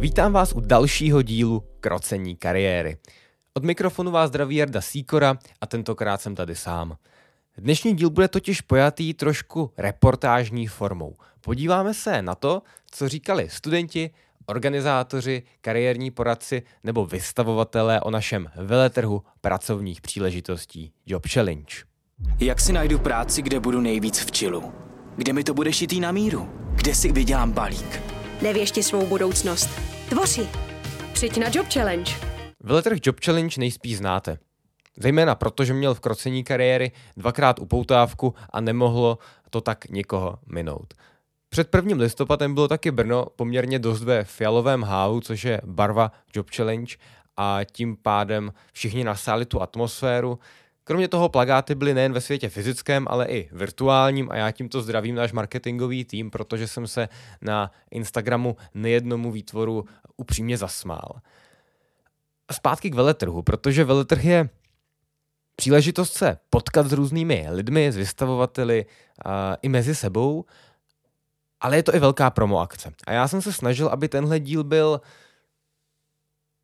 Vítám vás u dalšího dílu Krocení kariéry. Od mikrofonu vás zdraví Jarda Sýkora a tentokrát jsem tady sám. Dnešní díl bude totiž pojatý trošku reportážní formou. Podíváme se na to, co říkali studenti, organizátoři, kariérní poradci nebo vystavovatelé o našem veletrhu pracovních příležitostí JobChallenge. Jak si najdu práci, kde budu nejvíc v čilu? Kde mi to bude šitý na míru? Kde si vydělám balík? Nevěšti svou budoucnost. Tvoři! Přijď na JobChallenge. Veletrh JobChallenge nejspíš znáte. Zejména proto, že měl v krocení kariéry dvakrát upoutávku a nemohlo to tak nikoho minout. Před 1. listopadem bylo taky Brno poměrně dost ve fialovém hálu, což je barva JobChallenge, a tím pádem všichni nasáli tu atmosféru. Kromě toho plakáty byly nejen ve světě fyzickém, ale i virtuálním a já tímto zdravím náš marketingový tým, protože jsem se na Instagramu nejednomu výtvoru upřímně zasmál. Zpátky k veletrhu, protože veletrh je příležitost se potkat s různými lidmi, s vystavovateli i mezi sebou, ale je to i velká promoakce. A já jsem se snažil, aby tenhle díl byl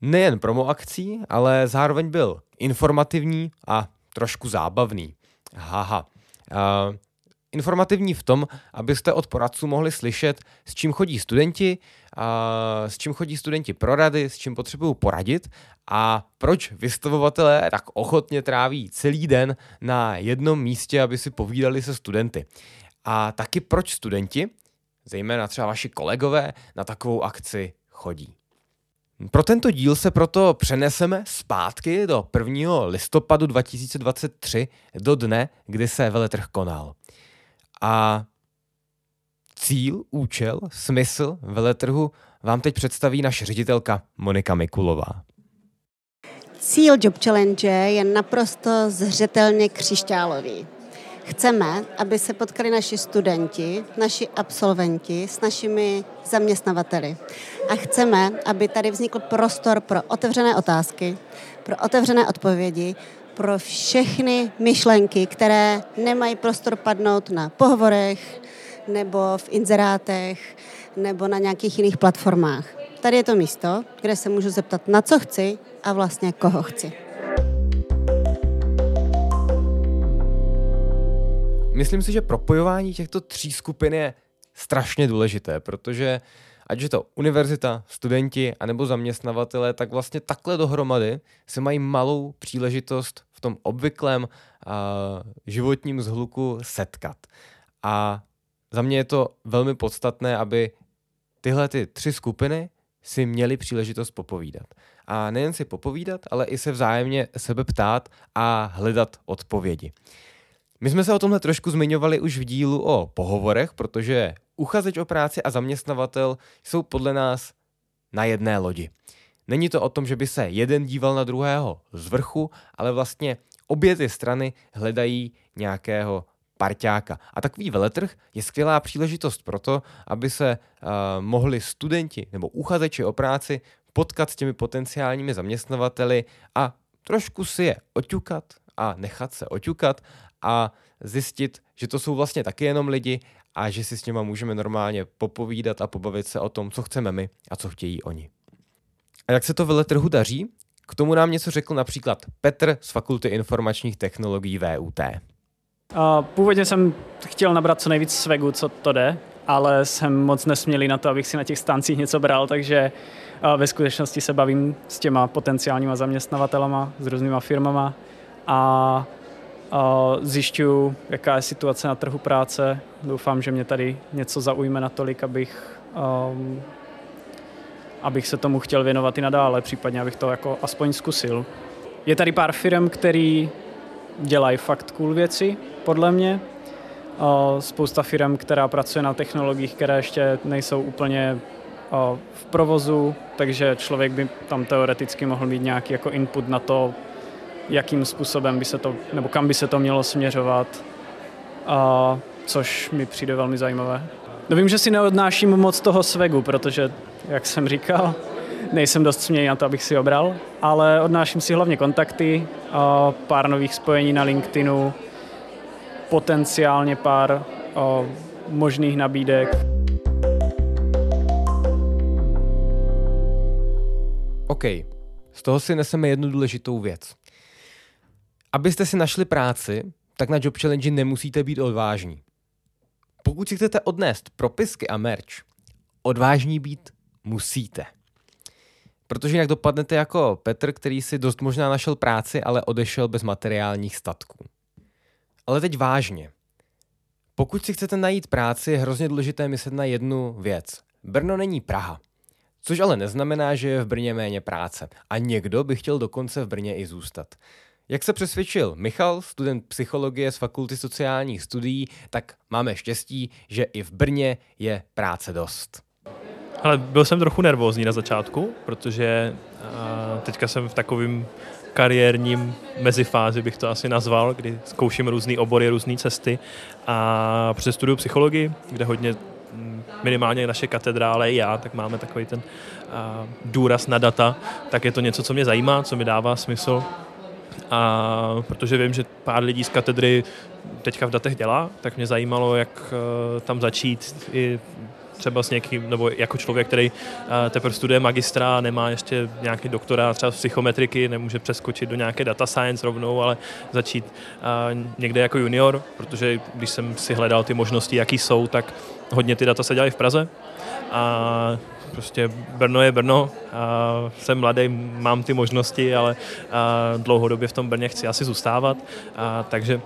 nejen promoakcí, ale zároveň byl informativní a trošku zábavný. Informativní v tom, abyste od poradců mohli slyšet, s čím chodí studenti, pro rady, s čím potřebují poradit a proč vystavovatelé tak ochotně tráví celý den na jednom místě, aby si povídali se studenty. A taky proč studenti, zejména třeba vaši kolegové, na takovou akci chodí. Pro tento díl se proto přeneseme zpátky do 1. listopadu 2023, do dne, kdy se veletrh konal. A cíl, účel, smysl veletrhu vám teď představí naše ředitelka Monika Mikulová. Cíl JobChallenge je naprosto zřetelně křišťálový. Chceme, aby se potkali naši studenti, naši absolventi s našimi zaměstnavateli. A chceme, aby tady vznikl prostor pro otevřené otázky, pro otevřené odpovědi, pro všechny myšlenky, které nemají prostor padnout na pohovorech, nebo v inzerátech, nebo na nějakých jiných platformách. Tady je to místo, kde se můžu zeptat, na co chci a vlastně koho chci. Myslím si, že propojování těchto tří skupin je strašně důležité, protože ať je to univerzita, studenti anebo zaměstnavatelé, tak vlastně takhle dohromady se mají malou příležitost v tom obvyklém životním zhluku setkat. A za mě je to velmi podstatné, aby tyhle ty tři skupiny si měly příležitost popovídat. A nejen si popovídat, ale i se vzájemně sebe ptát a hledat odpovědi. My jsme se o tomhle trošku zmiňovali už v dílu o pohovorech, protože uchazeč o práci a zaměstnavatel jsou podle nás na jedné lodi. Není to o tom, že by se jeden díval na druhého z vrchu, ale vlastně obě ty strany hledají nějakého parťáka. A takový veletrh je skvělá příležitost pro to, aby se mohli studenti nebo uchazeči o práci potkat s těmi potenciálními zaměstnavateli a trošku si je oťukat a nechat se oťukat a zjistit, že to jsou vlastně taky jenom lidi a že si s nima můžeme normálně popovídat a pobavit se o tom, co chceme my a co chtějí oni. A jak se to veletrhu daří? K tomu nám něco řekl například Petr z Fakulty informačních technologií VUT. Původně jsem chtěl nabrat co nejvíc swegu, co to jde, ale jsem moc nesmělý na to, abych si na těch stáncích něco bral, takže ve skutečnosti se bavím s těma potenciálníma zaměstnavatelama, s různýma firmama a zjišťuju, jaká je situace na trhu práce. Doufám, že mě tady něco zaujme natolik, abych se tomu chtěl věnovat i nadále, případně abych to jako aspoň zkusil. Je tady pár firm, který dělají fakt cool věci, podle mě. spousta firm, která pracuje na technologiích, které ještě nejsou úplně v provozu, takže člověk by tam teoreticky mohl mít nějaký jako input na to, jakým způsobem by se to, nebo kam by se to mělo směřovat, což mi přijde velmi zajímavé. No, vím, že si neodnáším moc toho swegu, protože, jak jsem říkal, nejsem dost směj na to, abych si obral, ale odnáším si hlavně kontakty, pár nových spojení na LinkedInu, potenciálně pár možných nabídek. OK, z toho si neseme jednu důležitou věc. Abyste si našli práci, tak na JobChallenge nemusíte být odvážní. Pokud si chcete odnést propisky a merch, odvážní být musíte. Protože jinak dopadnete jako Petr, který si dost možná našel práci, ale odešel bez materiálních statků. Ale teď vážně. Pokud si chcete najít práci, je hrozně důležité myslet na jednu věc. Brno není Praha. Což ale neznamená, že je v Brně méně práce. A někdo by chtěl dokonce v Brně i zůstat. Jak se přesvědčil Michal, student psychologie z Fakulty sociálních studií, tak máme štěstí, že i v Brně je práce dost. Ale byl jsem trochu nervózní na začátku, protože teďka jsem v takovém kariérním mezifázi, bych to asi nazval, kdy zkouším různý obory, různé cesty a přes studiu psychologii, kde hodně minimálně naše katedra, ale i já, tak máme takový ten důraz na data, tak je to něco, co mě zajímá, co mi dává smysl. A protože vím, že pár lidí z katedry teďka v datech dělá, tak mě zajímalo, jak tam začít i třeba s někým, nebo jako člověk, který teprve studuje magistra, nemá ještě nějaký doktorát třeba z psychometriky, nemůže přeskočit do nějaké data science rovnou, ale začít někde jako junior, protože když jsem si hledal ty možnosti, jaký jsou, tak hodně ty data se dělají v Praze a prostě Brno je Brno, jsem mladý, mám ty možnosti, ale dlouhodobě v tom Brně chci asi zůstávat, takže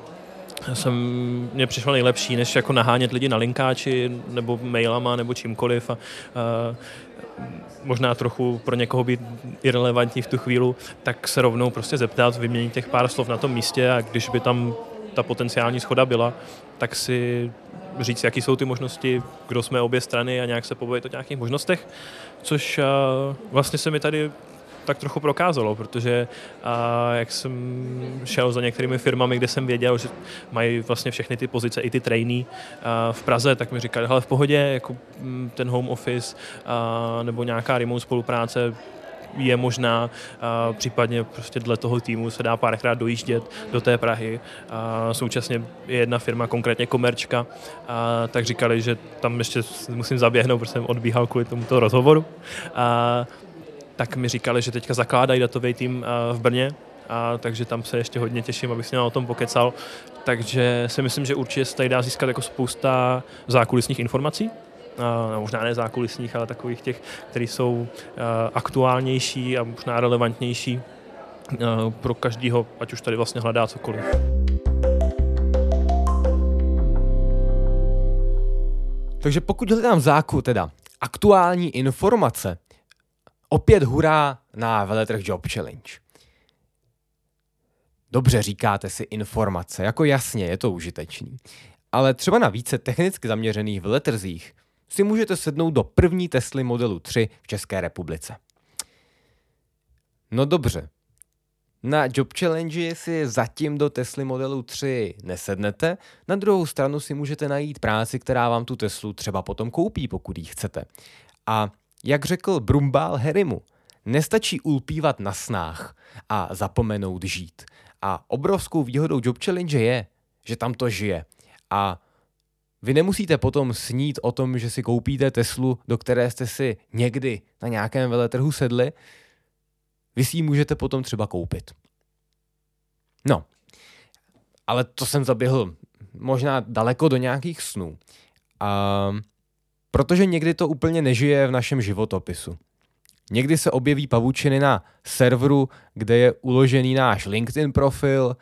mně přišlo nejlepší, než jako nahánět lidi na linkáči, nebo mailama, nebo čímkoliv a možná trochu pro někoho být irelevantní v tu chvíli, tak se rovnou prostě zeptat, vyměnit těch pár slov na tom místě a když by tam ta potenciální shoda byla, tak si říct, jaký jsou ty možnosti, kdo jsme obě strany a nějak se pobavit o nějakých možnostech, což vlastně se mi tady tak trochu prokázalo, protože jak jsem šel za některými firmami, kde jsem věděl, že mají vlastně všechny ty pozice, i ty trainee v Praze, tak mi říkali, hele v pohodě, jako ten home office nebo nějaká remote spolupráce je možná, případně prostě dle toho týmu se dá párkrát dojíždět do té Prahy. Současně je jedna firma, konkrétně Komerčka, tak říkali, že tam ještě musím zaběhnout, protože jsem odbíhal kvůli tomuto rozhovoru. Tak mi říkali, že teďka zakládají datový tým v Brně, takže tam se ještě hodně těším, abych s nimi o tom pokecal. Takže si myslím, že určitě se tady dá získat jako spousta zákulisních informací. Možná ne zákulisních, ale takových těch, které jsou aktuálnější a možná relevantnější pro každého, ať už tady vlastně hledá cokoliv. Takže pokud hledám aktuální informace, opět hurá na veletrh JobChallenge. Dobře říkáte si informace, jako jasně, je to užitečný. Ale třeba na více technicky zaměřených veletrzích si můžete sednout do první Tesly modelu 3 v České republice. No dobře, na JobChallenge si zatím do Tesly modelu 3 nesednete, na druhou stranu si můžete najít práci, která vám tu Teslu třeba potom koupí, pokud ji chcete. A jak řekl Brumbál Herimu, nestačí ulpívat na snách a zapomenout žít. A obrovskou výhodou JobChallenge je, že tam to žije. A vy nemusíte potom snít o tom, že si koupíte Teslu, do které jste si někdy na nějakém veletrhu sedli. Vy si ji můžete potom třeba koupit. No, ale to jsem zaběhl možná daleko do nějakých snů. A protože někdy to úplně nežije v našem životopisu. Někdy se objeví pavučiny na serveru, kde je uložený náš LinkedIn profil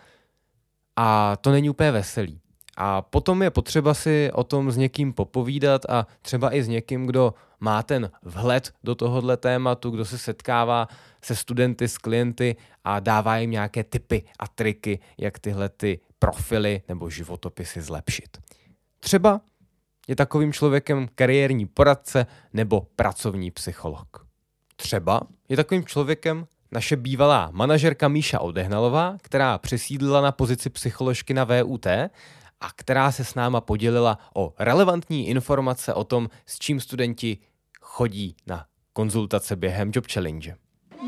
a to není úplně veselý. A potom je potřeba si o tom s někým popovídat a třeba i s někým, kdo má ten vhled do tohohle tématu, kdo se setkává se studenty, s klienty a dává jim nějaké tipy a triky, jak tyhle ty profily nebo životopisy zlepšit. Třeba je takovým člověkem kariérní poradce nebo pracovní psycholog. Třeba je takovým člověkem naše bývalá manažerka Miša Odehnalová, která přesídlila na pozici psycholožky na VUT a která se s náma podělila o relevantní informace o tom, s čím studenti chodí na konzultace během Job Challenge.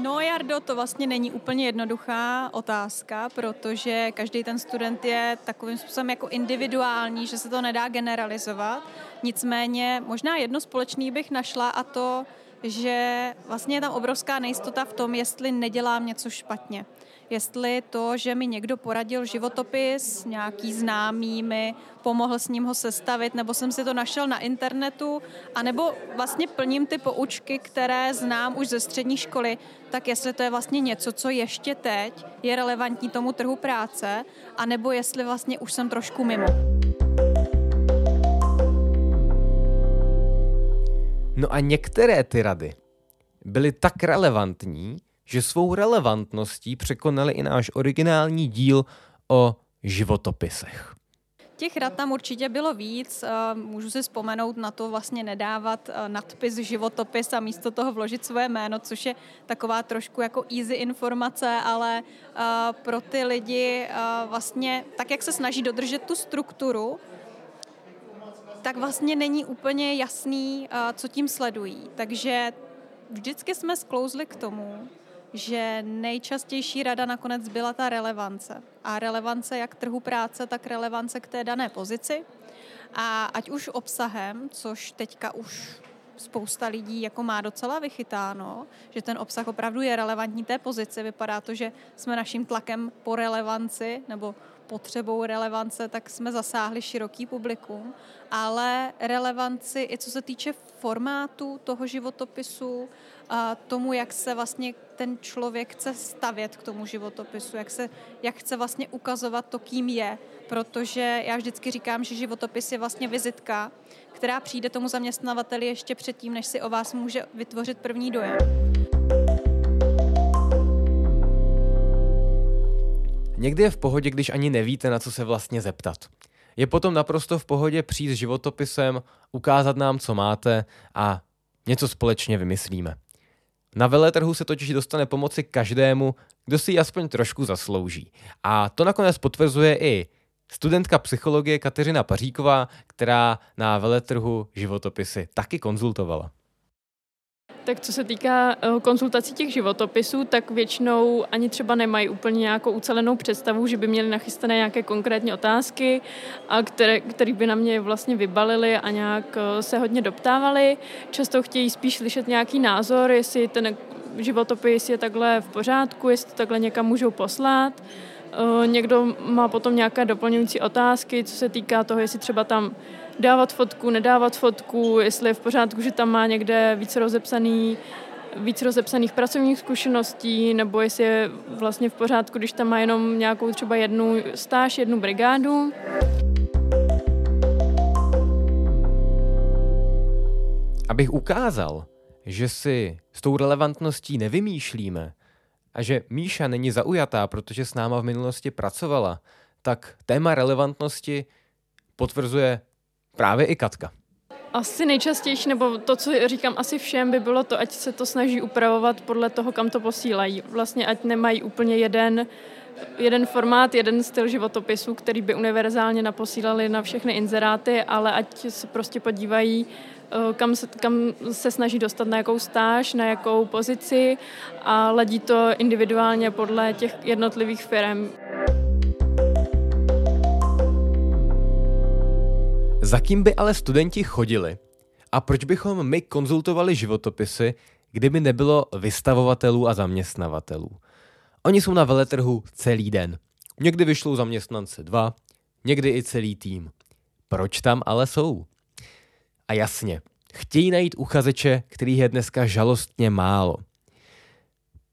No Jardo, to vlastně není úplně jednoduchá otázka, protože každý ten student je takovým způsobem jako individuální, že se to nedá generalizovat. Nicméně možná jedno společný bych našla a to, že vlastně je tam obrovská nejistota v tom, jestli nedělám něco špatně. Jestli to, že mi někdo poradil životopis, nějaký známý mi pomohl s ním ho sestavit, nebo jsem si to našel na internetu, anebo vlastně plním ty poučky, které znám už ze střední školy, tak jestli to je vlastně něco, co ještě teď je relevantní tomu trhu práce, anebo jestli vlastně už jsem trošku mimo. No a některé ty rady byly tak relevantní, že svou relevantností překonali i náš originální díl o životopisech. Těch rad tam určitě bylo víc, můžu si vzpomenout na to vlastně nedávat nadpis životopis a místo toho vložit svoje jméno, což je taková trošku jako easy informace, ale pro ty lidi vlastně tak, jak se snaží dodržet tu strukturu, tak vlastně není úplně jasný, co tím sledují. Takže vždycky jsme sklouzli k tomu, že nejčastější rada nakonec byla ta relevance. A relevance jak trhu práce, tak relevance k té dané pozici. A ať už obsahem, což teďka už spousta lidí jako má docela vychytáno, že ten obsah opravdu je relevantní té pozici. Vypadá to, že jsme naším tlakem po relevanci nebo potřebou relevance, tak jsme zasáhli široký publikum, ale relevanci i co se týče formátu toho životopisu, a tomu, jak se vlastně ten člověk chce stavět k tomu životopisu, jak chce vlastně ukazovat to, kým je, protože já vždycky říkám, že životopis je vlastně vizitka, která přijde tomu zaměstnavateli ještě předtím, než si o vás může vytvořit první dojem. Někdy je v pohodě, když ani nevíte, na co se vlastně zeptat. Je potom naprosto v pohodě přijít s životopisem, ukázat nám, co máte a něco společně vymyslíme. Na veletrhu se totiž dostane pomoci každému, kdo si ji aspoň trošku zaslouží. A to nakonec potvrzuje i studentka psychologie Kateřina Paříková, která na veletrhu životopisy taky konzultovala. Tak co se týká konzultací těch životopisů, tak většinou ani třeba nemají úplně nějakou ucelenou představu, že by měli nachystané nějaké konkrétní otázky, a které by na mě vlastně vybalili a nějak se hodně doptávali. Často chtějí spíš slyšet nějaký názor, jestli ten životopis je takhle v pořádku, jestli to takhle někam můžou poslat. Někdo má potom nějaké doplňující otázky, co se týká toho, jestli třeba tam dávat fotku, nedávat fotku, jestli je v pořádku, že tam má někde víc rozepsaných pracovních zkušeností, nebo jestli je vlastně v pořádku, když tam má jenom nějakou třeba jednu stáž, jednu brigádu. Abych ukázal, že si s tou relevantností nevymýšlíme a že Míša není zaujatá, protože s náma v minulosti pracovala, tak téma relevantnosti potvrzuje právě i Katka. Asi nejčastější, nebo to, co říkám asi všem, by bylo to, ať se to snaží upravovat podle toho, kam to posílají. Vlastně ať nemají úplně jeden formát, jeden styl životopisu, který by univerzálně naposílali na všechny inzeráty, ale ať se prostě podívají, kam se snaží dostat, na jakou stáž, na jakou pozici, a ladí to individuálně podle těch jednotlivých firem. Za kým by ale studenti chodili? A proč bychom my konzultovali životopisy, kdyby nebylo vystavovatelů a zaměstnavatelů? Oni jsou na veletrhu celý den. Někdy vyšlou zaměstnance dva, někdy i celý tým. Proč tam ale jsou? A jasně, chtějí najít uchazeče, kterých je dneska žalostně málo.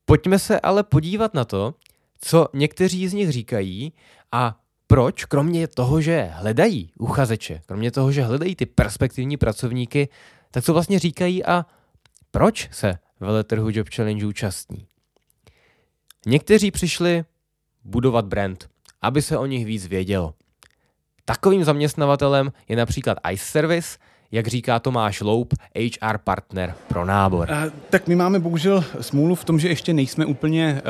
Pojďme se ale podívat na to, co někteří z nich říkají a proč, kromě toho, že hledají uchazeče, kromě toho, že hledají ty perspektivní pracovníky, tak co vlastně říkají a proč se veletrhu Job Challenge účastní? Někteří přišli budovat brand, aby se o nich víc vědělo. Takovým zaměstnavatelem je například Ice Service, jak říká Tomáš Loub, HR partner pro nábor. Tak my máme bohužel smůlu v tom, že ještě nejsme úplně,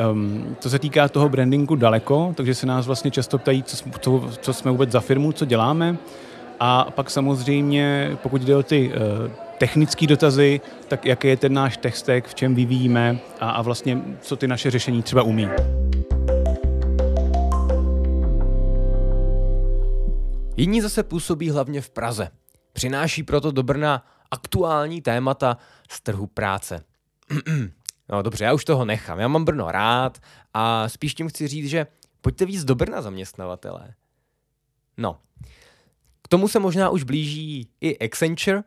co se týká toho brandingu, daleko, takže se nás vlastně často ptají, co jsme vůbec za firmu, co děláme. A pak samozřejmě, pokud jde o ty technické dotazy, tak jaký je ten náš textek, v čem vyvíjíme a vlastně co ty naše řešení třeba umí. Jiní zase působí hlavně v Praze. Přináší proto do Brna aktuální témata z trhu práce. No dobře, já už toho nechám. Já mám Brno rád a spíš tím chci říct, že pojďte víc do Brna, zaměstnavatelé. No, k tomu se možná už blíží i Accenture,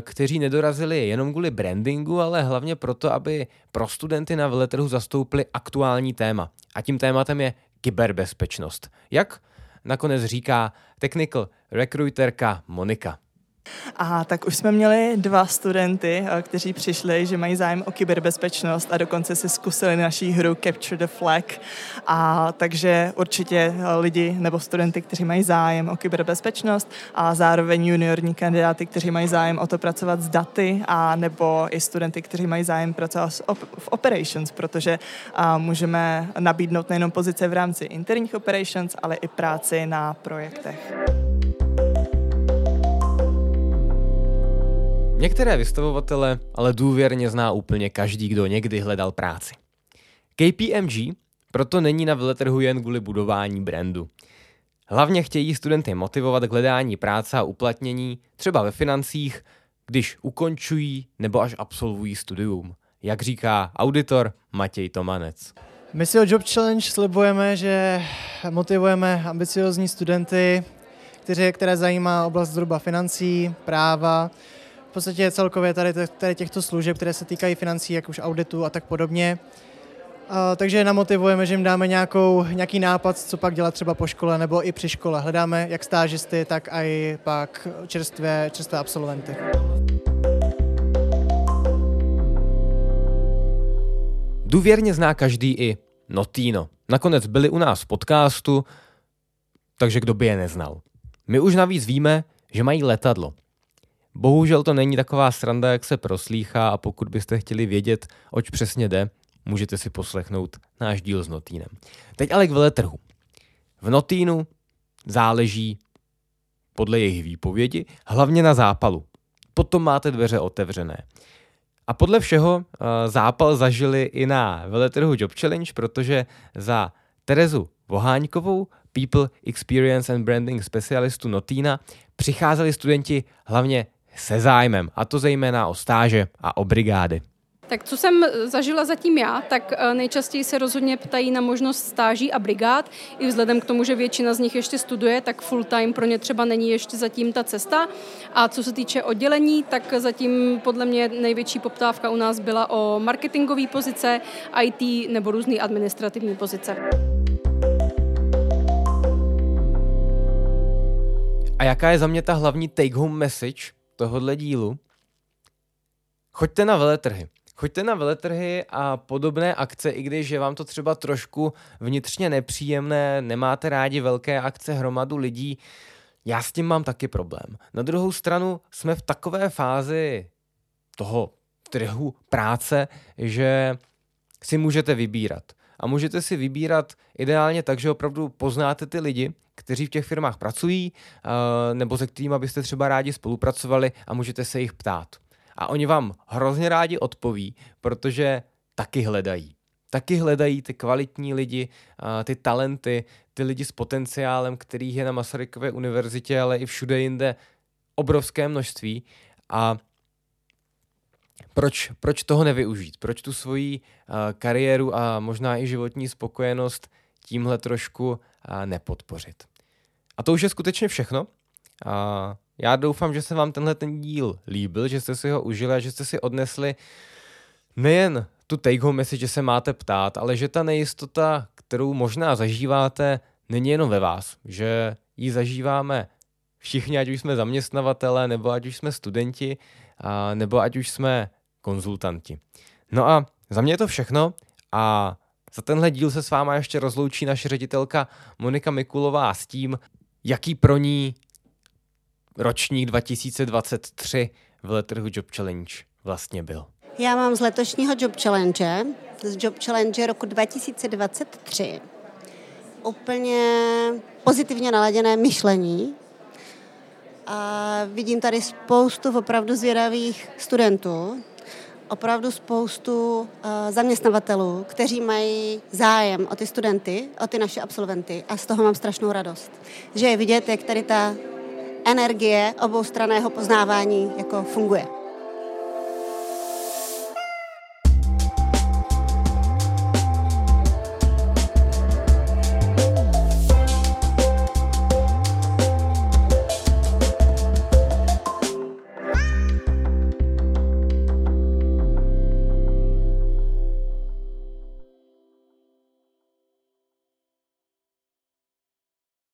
kteří nedorazili jenom kvůli brandingu, ale hlavně proto, aby pro studenty na veletrhu zastoupili aktuální téma. A tím tématem je kyberbezpečnost. Jak nakonec říká technical recruiterka Monika. Aha, tak už jsme měli 2 studenty, kteří přišli, že mají zájem o kyberbezpečnost a dokonce si zkusili naší hru Capture the Flag. A takže určitě lidi nebo studenty, kteří mají zájem o kyberbezpečnost a zároveň juniorní kandidáty, kteří mají zájem o to pracovat s daty a nebo i studenty, kteří mají zájem pracovat v operations, protože můžeme nabídnout nejenom pozice v rámci interních operations, ale i práci na projektech. Některé vystavovatele ale důvěrně zná úplně každý, kdo někdy hledal práci. KPMG proto není na veletrhu jen kvůli budování brandu. Hlavně chtějí studenty motivovat k hledání práce a uplatnění třeba ve financích, když ukončují nebo až absolvují studium. Jak říká auditor Matěj Tomanec. My si o JobChallenge slibujeme, že motivujeme ambiciozní studenty, které zajímá oblast zhruba financí, práva, v podstatě celkově tady těchto služeb, které se týkají financí, jak už auditu a tak podobně. Takže namotivujeme, že jim dáme nějaký nápad, co pak dělat třeba po škole nebo i při škole. Hledáme jak stážisty, tak i pak čerstvé absolventy. Důvěrně zná každý i Notino. Nakonec byli u nás v podcastu, takže kdo by je neznal. My už navíc víme, že mají letadlo. Bohužel to není taková sranda, jak se proslýchá, a pokud byste chtěli vědět, oč přesně jde, můžete si poslechnout náš díl s Notínem. Teď ale k veletrhu. V Notínu záleží, podle jejich výpovědi, hlavně na zápalu. Potom máte dveře otevřené. A podle všeho zápal zažili i na veletrhu JobChallenge, protože za Terezu Voháňkovou, People Experience and Branding specialistu Notína, přicházeli studenti hlavně se zájmem, a to zejména o stáže a o brigády. Tak co jsem zažila zatím já, tak nejčastěji se rozhodně ptají na možnost stáží a brigád. I vzhledem k tomu, že většina z nich ještě studuje, tak full time pro ně třeba není ještě zatím ta cesta. A co se týče oddělení, tak zatím podle mě největší poptávka u nás byla o marketingové pozice, IT nebo různé administrativní pozice. A jaká je za mě ta hlavní take-home message tohohle dílu? Choďte na veletrhy. Choďte na veletrhy a podobné akce, i když je vám to třeba trošku vnitřně nepříjemné, nemáte rádi velké akce, hromadu lidí. Já s tím mám taky problém. Na druhou stranu jsme v takové fázi toho trhu práce, že si můžete vybírat. A můžete si vybírat ideálně tak, že opravdu poznáte ty lidi, kteří v těch firmách pracují, nebo se kterými byste třeba rádi spolupracovali, a můžete se jich ptát. A oni vám hrozně rádi odpoví, protože taky hledají. Taky hledají ty kvalitní lidi, ty talenty, ty lidi s potenciálem, kterých je na Masarykově univerzitě, ale i všude jinde obrovské množství. A proč toho nevyužít? Proč tu svoji kariéru a možná i životní spokojenost tímhle trošku nepodpořit? A to už je skutečně všechno. Já doufám, že se vám tenhle ten díl líbil, že jste si ho užili a že jste si odnesli nejen tu take-home message, že se máte ptát, ale že ta nejistota, kterou možná zažíváte, není jenom ve vás, že ji zažíváme všichni, ať už jsme zaměstnavatelé, nebo ať už jsme studenti, nebo ať už jsme konzultanti. No a za mě je to všechno a za tenhle díl se s váma ještě rozloučí naše ředitelka Monika Mikulová s tím, jaký pro ní ročník 2023 v letrhu Job Challenge vlastně byl? Já mám z letošního Job Challenge roku 2023 úplně pozitivně naladěné myšlení a vidím tady spoustu opravdu zvědavých studentů, opravdu spoustu zaměstnavatelů, kteří mají zájem o ty studenty, o ty naše absolventy a z toho mám strašnou radost, že je vidět, jak tady ta energie oboustranného poznávání jako funguje.